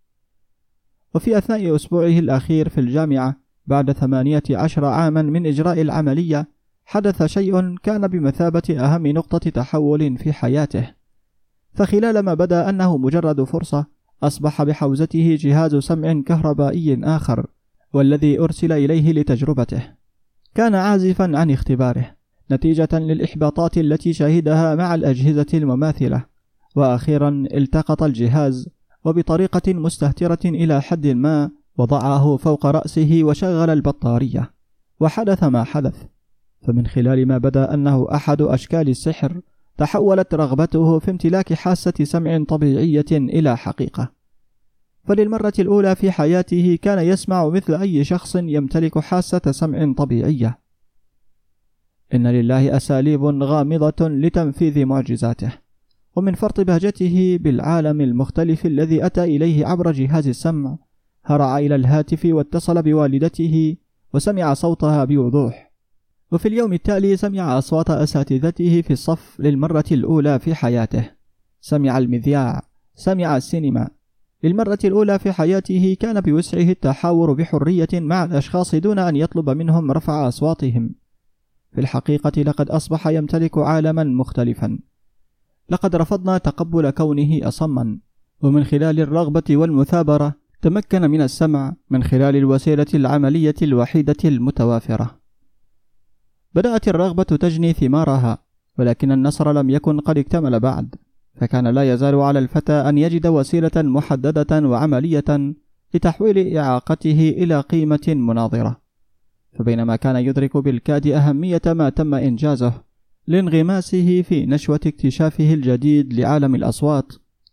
وفي أثناء أسبوعه الأخير في الجامعة بعد ثمانية عشر عاما من إجراء العملية، حدث شيء كان بمثابة أهم نقطة تحول في حياته. فخلال ما بدا أنه مجرد فرصة، أصبح بحوزته جهاز سمع كهربائي آخر، والذي أرسل إليه لتجربته. كان عازفا عن اختباره نتيجة للإحباطات التي شهدها مع الأجهزة المماثلة، وأخيرا التقط الجهاز، وبطريقة مستهترة إلى حد ما وضعه فوق رأسه وشغل البطارية، وحدث ما حدث. فمن خلال ما بدا أنه أحد أشكال السحر، تحولت رغبته في امتلاك حاسة سمع طبيعية إلى حقيقة. فللمرة الأولى في حياته كان يسمع مثل أي شخص يمتلك حاسة سمع طبيعية. إن لله أساليب غامضة لتنفيذ معجزاته، ومن فرط بهجته بالعالم المختلف الذي أتى إليه عبر جهاز السمع، هرع إلى الهاتف واتصل بوالدته وسمع صوتها بوضوح. وفي اليوم التالي سمع أصوات أساتذته في الصف للمرة الأولى في حياته، سمع المذياع، سمع السينما. للمرة الأولى في حياته كان بوسعه التحاور بحرية مع الأشخاص دون أن يطلب منهم رفع أصواتهم. في الحقيقة لقد أصبح يمتلك عالما مختلفا. لقد رفضنا تقبل كونه أصما، ومن خلال الرغبة والمثابرة تمكن من السمع من خلال الوسيلة العملية الوحيدة المتوافرة. بدأت الرغبة تجني ثمارها، ولكن النصر لم يكن قد اكتمل بعد، فكان لا يزال على الفتى أن يجد وسيلة محددة وعملية لتحويل إعاقته إلى قيمة مناظرة. فبينما كان يدرك بالكاد أهمية ما تم إنجازه لانغماسه في نشوة اكتشافه الجديد لعالم الأصوات،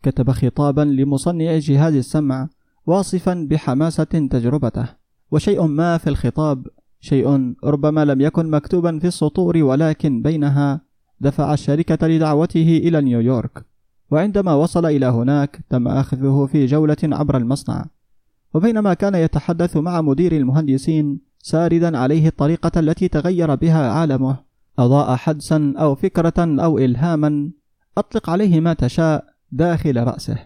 كتب خطابا لمصنع جهاز السمع واصفا بحماسة تجربته. وشيء ما في الخطاب، شيء ربما لم يكن مكتوبا في السطور ولكن بينها، دفع الشركة لدعوته إلى نيويورك. وعندما وصل إلى هناك تم أخذه في جولة عبر المصنع، وبينما كان يتحدث مع مدير المهندسين ساردا عليه الطريقة التي تغير بها عالمه، أضاء حدسا أو فكرة أو إلهاما، أطلق عليه ما تشاء، داخل رأسه.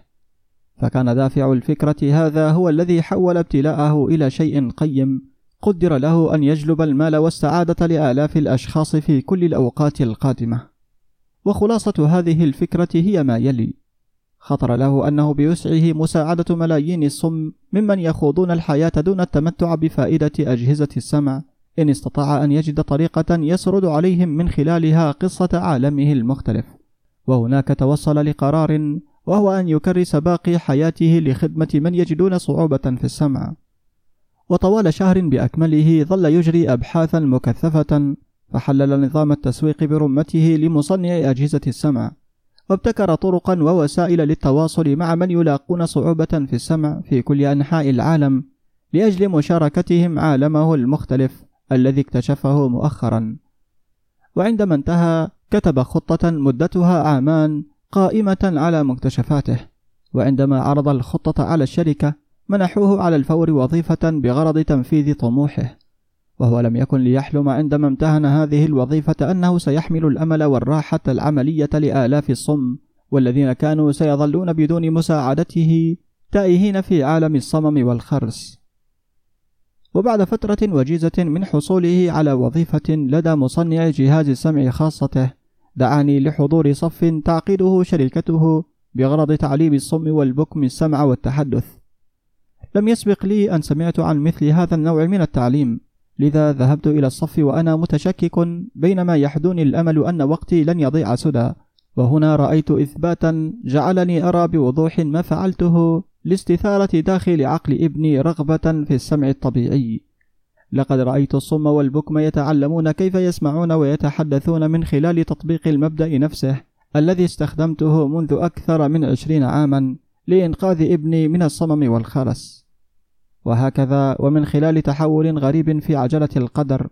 فكان دافع الفكرة هذا هو الذي حول ابتلاءه إلى شيء قيم قدر له أن يجلب المال والسعادة لآلاف الأشخاص في كل الأوقات القادمة. وخلاصة هذه الفكرة هي ما يلي: خطر له أنه بوسعه مساعدة ملايين الصم ممن يخوضون الحياة دون التمتع بفائدة أجهزة السمع، إن استطاع أن يجد طريقة يسرد عليهم من خلالها قصة عالمه المختلف. وهناك توصل لقرار، وهو أن يكرس باقي حياته لخدمة من يجدون صعوبة في السمع. وطوال شهر بأكمله ظل يجري أبحاثا مكثفة، فحلل نظام التسويق برمته لمصنع أجهزة السمع، وابتكر طرقا ووسائل للتواصل مع من يلاقون صعوبة في السمع في كل أنحاء العالم، لأجل مشاركتهم عالمه المختلف الذي اكتشفه مؤخرا. وعندما انتهى كتب خطة مدتها عامان قائمة على مكتشفاته، وعندما عرض الخطة على الشركة منحوه على الفور وظيفة بغرض تنفيذ طموحه. وهو لم يكن ليحلم عندما امتهن هذه الوظيفة أنه سيحمل الأمل والراحة العملية لآلاف الصم، والذين كانوا سيظلون بدون مساعدته تائهين في عالم الصمم والخرس. وبعد فترة وجيزة من حصوله على وظيفة لدى مصنع جهاز السمع خاصته، دعاني لحضور صف تعقده شركته بغرض تعليم الصم والبكم السمع والتحدث. لم يسبق لي أن سمعت عن مثل هذا النوع من التعليم، لذا ذهبت إلى الصف وأنا متشكك، بينما يحدوني الأمل أن وقتي لن يضيع سدى. وهنا رأيت إثباتا جعلني أرى بوضوح ما فعلته لاستثارة داخل عقل ابني رغبة في السمع الطبيعي. لقد رأيت الصم والبكم يتعلمون كيف يسمعون ويتحدثون من خلال تطبيق المبدأ نفسه الذي استخدمته منذ أكثر من عشرين عاما لإنقاذ ابني من الصمم والخرس. وهكذا، ومن خلال تحول غريب في عجلة القدر،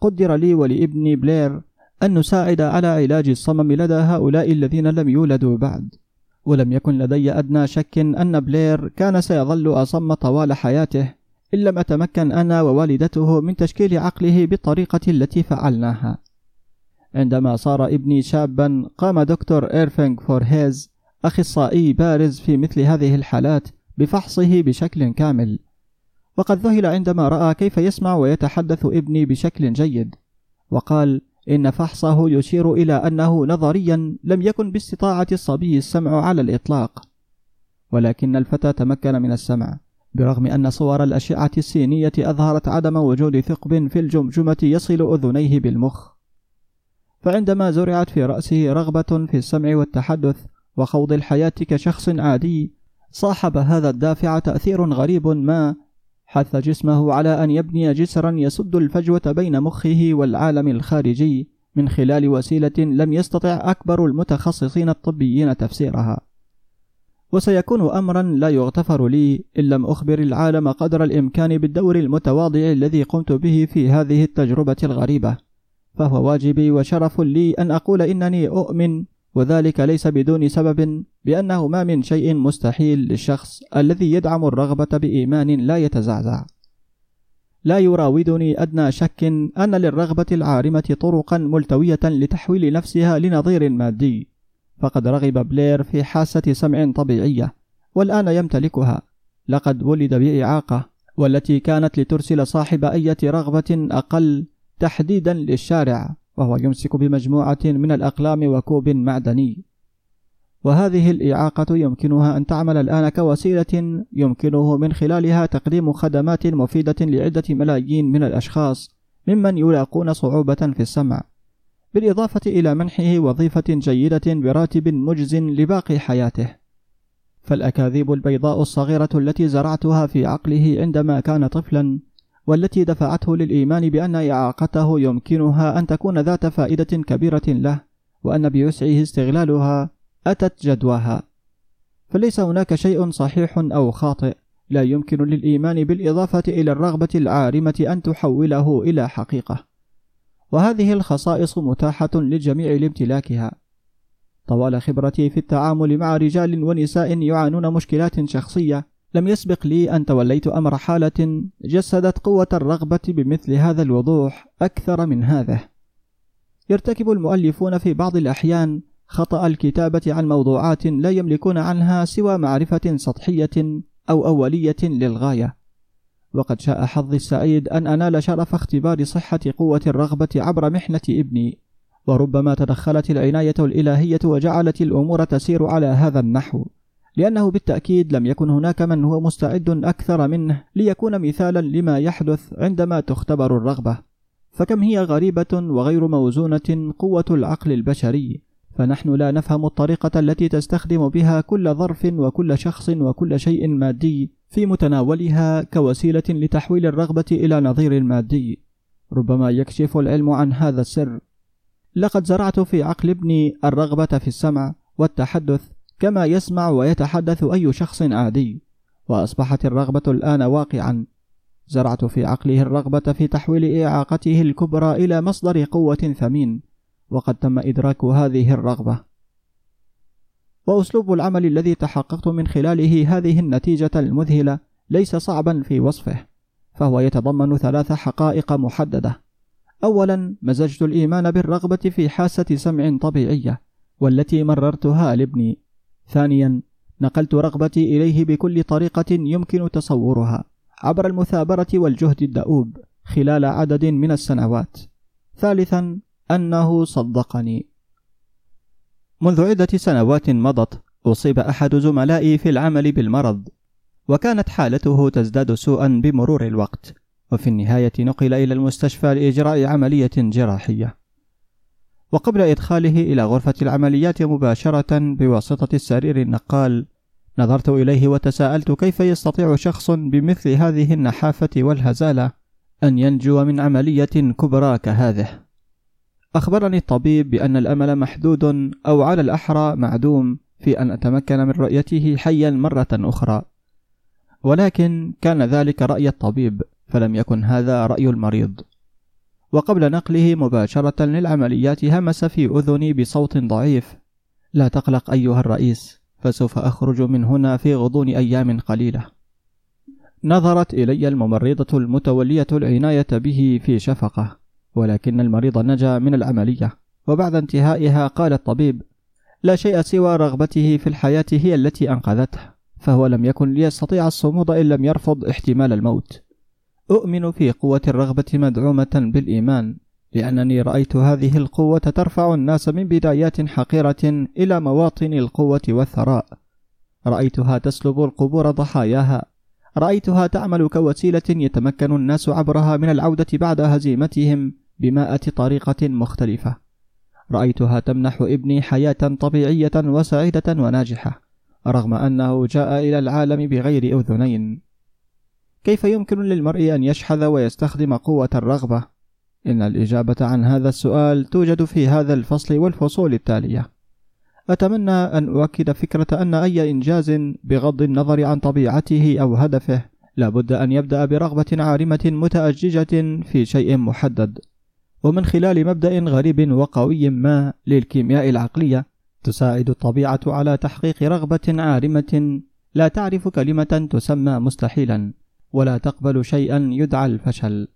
قدر لي ولابني بلير أن نساعد على علاج الصمم لدى هؤلاء الذين لم يولدوا بعد. ولم يكن لدي أدنى شك أن بلير كان سيظل أصم طوال حياته إن لم أتمكن أنا ووالدته من تشكيل عقله بالطريقة التي فعلناها. عندما صار ابني شابا قام دكتور إيرفينغ فورهيز أخصائي بارز في مثل هذه الحالات بفحصه بشكل كامل، وقد ذهل عندما رأى كيف يسمع ويتحدث ابني بشكل جيد، وقال إن فحصه يشير إلى أنه نظريا لم يكن باستطاعة الصبي السمع على الإطلاق، ولكن الفتى تمكن من السمع برغم أن صور الأشعة السينية أظهرت عدم وجود ثقب في الجمجمة يصل أذنيه بالمخ. فعندما زرعت في رأسه رغبة في السمع والتحدث وخوض الحياة كشخص عادي، صاحب هذا الدافع تأثير غريب ما حث جسمه على أن يبني جسرا يسد الفجوة بين مخه والعالم الخارجي من خلال وسيلة لم يستطع أكبر المتخصصين الطبيين تفسيرها، وسيكون أمرا لا يغتفر لي إن لم أخبر العالم قدر الإمكان بالدور المتواضع الذي قمت به في هذه التجربة الغريبة، فهو واجبي وشرف لي أن أقول إنني أؤمن، وذلك ليس بدون سبب، بأنه ما من شيء مستحيل للشخص الذي يدعم الرغبة بإيمان لا يتزعزع. لا يراودني أدنى شك أن للرغبة العارمة طرقا ملتوية لتحويل نفسها لنظير مادي، فقد رغب بلير في حاسة سمع طبيعية والآن يمتلكها. لقد ولد بإعاقة، والتي كانت لترسل صاحب أي رغبة أقل تحديدا للشارع، وهو يمسك بمجموعة من الأقلام وكوب معدني، وهذه الإعاقة يمكنها أن تعمل الآن كوسيلة يمكنه من خلالها تقديم خدمات مفيدة لعدة ملايين من الأشخاص ممن يلاقون صعوبة في السمع، بالإضافة إلى منحه وظيفة جيدة براتب مجز لباقي حياته. فالأكاذيب البيضاء الصغيرة التي زرعتها في عقله عندما كان طفلا، والتي دفعته للإيمان بأن إعاقته يمكنها أن تكون ذات فائدة كبيرة له وأن بوسعه استغلالها، أتت جدواها. فليس هناك شيء صحيح أو خاطئ، لا يمكن للإيمان بالإضافة إلى الرغبة العارمة أن تحوله إلى حقيقة، وهذه الخصائص متاحة للجميع لامتلاكها. طوال خبرتي في التعامل مع رجال ونساء يعانون مشكلات شخصية، لم يسبق لي أن توليت أمر حالة جسدت قوة الرغبة بمثل هذا الوضوح أكثر من هذا. يرتكب المؤلفون في بعض الأحيان خطأ الكتابة عن موضوعات لا يملكون عنها سوى معرفة سطحية أو أولية للغاية، وقد شاء حظي السعيد أن أنال شرف اختبار صحة قوة الرغبة عبر محنة ابني، وربما تدخلت العناية الإلهية وجعلت الأمور تسير على هذا النحو، لأنه بالتأكيد لم يكن هناك من هو مستعد أكثر منه ليكون مثالا لما يحدث عندما تختبر الرغبة. فكم هي غريبة وغير موزونة قوة العقل البشري، فنحن لا نفهم الطريقة التي تستخدم بها كل ظرف وكل شخص وكل شيء مادي في متناولها كوسيلة لتحويل الرغبة إلى نظير مادي. ربما يكشف العلم عن هذا السر. لقد زرعت في عقل ابني الرغبة في السمع والتحدث كما يسمع ويتحدث أي شخص عادي، وأصبحت الرغبة الآن واقعا. زرعت في عقله الرغبة في تحويل إعاقته الكبرى إلى مصدر قوة ثمين، وقد تم إدراك هذه الرغبة. وأسلوب العمل الذي تحققت من خلاله هذه النتيجة المذهلة ليس صعبا في وصفه، فهو يتضمن ثلاث حقائق محددة. أولا، مزجت الإيمان بالرغبة في حاسة سمع طبيعية والتي مررتها لابني. ثانيا، نقلت رغبتي إليه بكل طريقة يمكن تصورها عبر المثابرة والجهد الدؤوب خلال عدد من السنوات. ثالثا، أنه صدقني. منذ عدة سنوات مضت أصيب أحد زملائي في العمل بالمرض، وكانت حالته تزداد سوءا بمرور الوقت، وفي النهاية نقل إلى المستشفى لإجراء عملية جراحية. وقبل إدخاله إلى غرفة العمليات مباشرة بواسطة السرير النقال، نظرت إليه وتساءلت كيف يستطيع شخص بمثل هذه النحافة والهزالة أن ينجو من عملية كبرى كهذه. أخبرني الطبيب بأن الأمل محدود أو على الأحرى معدوم في أن أتمكن من رؤيته حيا مرة أخرى، ولكن كان ذلك رأي الطبيب فلم يكن هذا رأي المريض. وقبل نقله مباشرة للعمليات همس في أذني بصوت ضعيف: "لا تقلق أيها الرئيس، فسوف أخرج من هنا في غضون أيام قليلة. نظرت إلي الممرضة المتولية العناية به في شفقة، ولكن المريض نجا من العملية، وبعد انتهائها قال الطبيب: لا شيء سوى رغبته في الحياة هي التي أنقذته، فهو لم يكن ليستطيع الصمود إن لم يرفض احتمال الموت. أؤمن في قوة الرغبة مدعومة بالإيمان، لأنني رأيت هذه القوة ترفع الناس من بدايات حقيرة إلى مواطن القوة والثراء. رأيتها تسلب القبور ضحاياها، رأيتها تعمل كوسيلة يتمكن الناس عبرها من العودة بعد هزيمتهم بمائة طريقة مختلفة. رأيتها تمنح ابني حياة طبيعية وسعيدة وناجحة، رغم أنه جاء إلى العالم بغير أذنين. كيف يمكن للمرء أن يشحذ ويستخدم قوة الرغبة؟ إن الإجابة عن هذا السؤال توجد في هذا الفصل والفصول التالية. أتمنى أن أؤكد فكرة أن أي إنجاز بغض النظر عن طبيعته أو هدفه لابد أن يبدأ برغبة عارمة متأججة في شيء محدد، ومن خلال مبدأ غريب وقوي ما للكيمياء العقلية تساعد الطبيعة على تحقيق رغبة عارمة لا تعرف كلمة تسمى مستحيلا، ولا تقبل شيئا يدعى الفشل،